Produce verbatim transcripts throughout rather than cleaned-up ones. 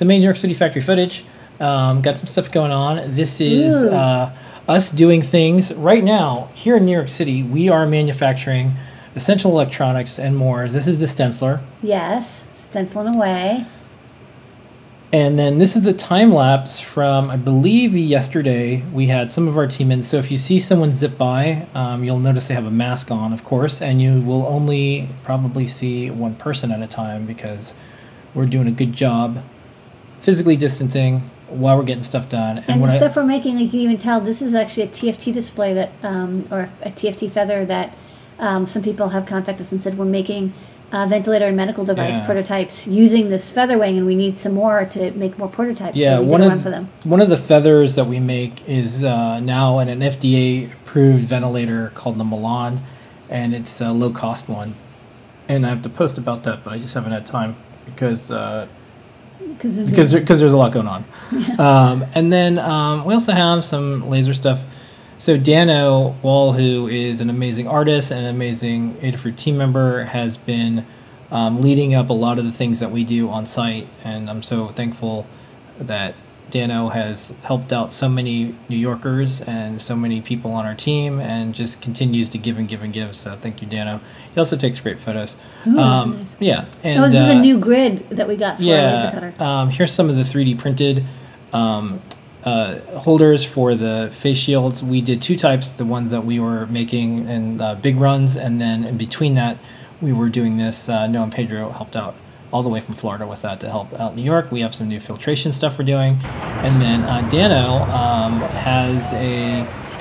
some main New York City factory footage. Um, got some stuff going on. This is uh, us doing things right now here in New York City. We are manufacturing essential electronics and more. This is the stenciler. Yes, stenciling away. And then this is the time lapse from, I believe, yesterday. We had some of our team in. So if you see someone zip by, um, you'll notice they have a mask on, of course, and you will only probably see one person at a time because we're doing a good job physically distancing while we're getting stuff done. And, and the stuff I, we're making, you can even tell this is actually a T F T display that, um, or a T F T feather that um, some people have contacted us and said we're making Uh, ventilator and medical device yeah. prototypes using this feather wing, and we need some more to make more prototypes. Yeah, so we one, of, one, for them. one of the feathers that we make is uh, now in an F D A-approved ventilator called the Milan, and it's a low-cost one. And I have to post about that, but I just haven't had time because uh, because because there, there's a lot going on. Yeah. Um, and then um, we also have some laser stuff. So Dano Wall, who is an amazing artist and an amazing Adafruit team member, has been um, leading up a lot of the things that we do on site. And I'm so thankful that Dano has helped out so many New Yorkers and so many people on our team and just continues to give and give and give. So thank you, Dano. He also takes great photos. Ooh, um, that's nice. Yeah. And, oh, this uh, is a new grid that we got for yeah, a laser cutter. Um, here's some of the three D printed Um, Uh, holders for the face shields. We did two types, the ones that we were making in uh, big runs, and then in between that we were doing this. uh, Noah and Pedro helped out all the way from Florida with that to help out New York. We have some new filtration stuff we're doing, and then uh, Dano um, has a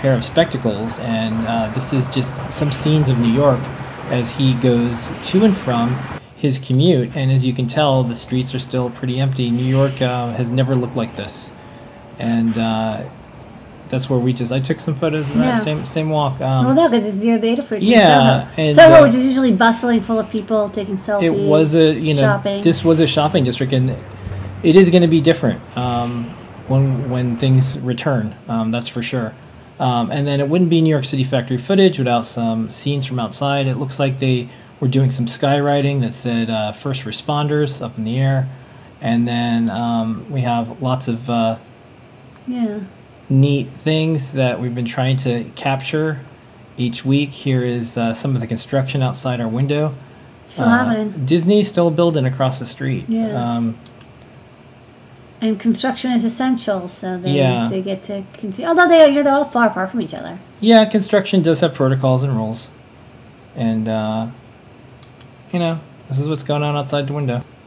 pair of spectacles, and uh, this is just some scenes of New York as he goes to and from his commute. And as you can tell, the streets are still pretty empty. New York uh, has never looked like this. And uh, that's where we just, I took some photos of that yeah. same same walk. Um, well, no, because it's near the Adafruit. Yeah. And Soho, and, uh, which is usually bustling, full of people taking selfies. It was a, you know, shopping. This was a shopping district, and it is going to be different um, when, when things return, um, that's for sure. Um, and then it wouldn't be New York City factory footage without some scenes from outside. It looks like they were doing some skywriting that said uh, first responders up in the air. And then um, we have lots of Uh, Yeah. neat things that we've been trying to capture each week. Here is uh, some of the construction outside our window. Still uh, happening. Disney's still building across the street. Yeah. Um, and construction is essential, so they, yeah. they get to continue. Although they, you know, they're all far apart from each other. Yeah, construction does have protocols and rules. And, uh, you know, this is what's going on outside the window.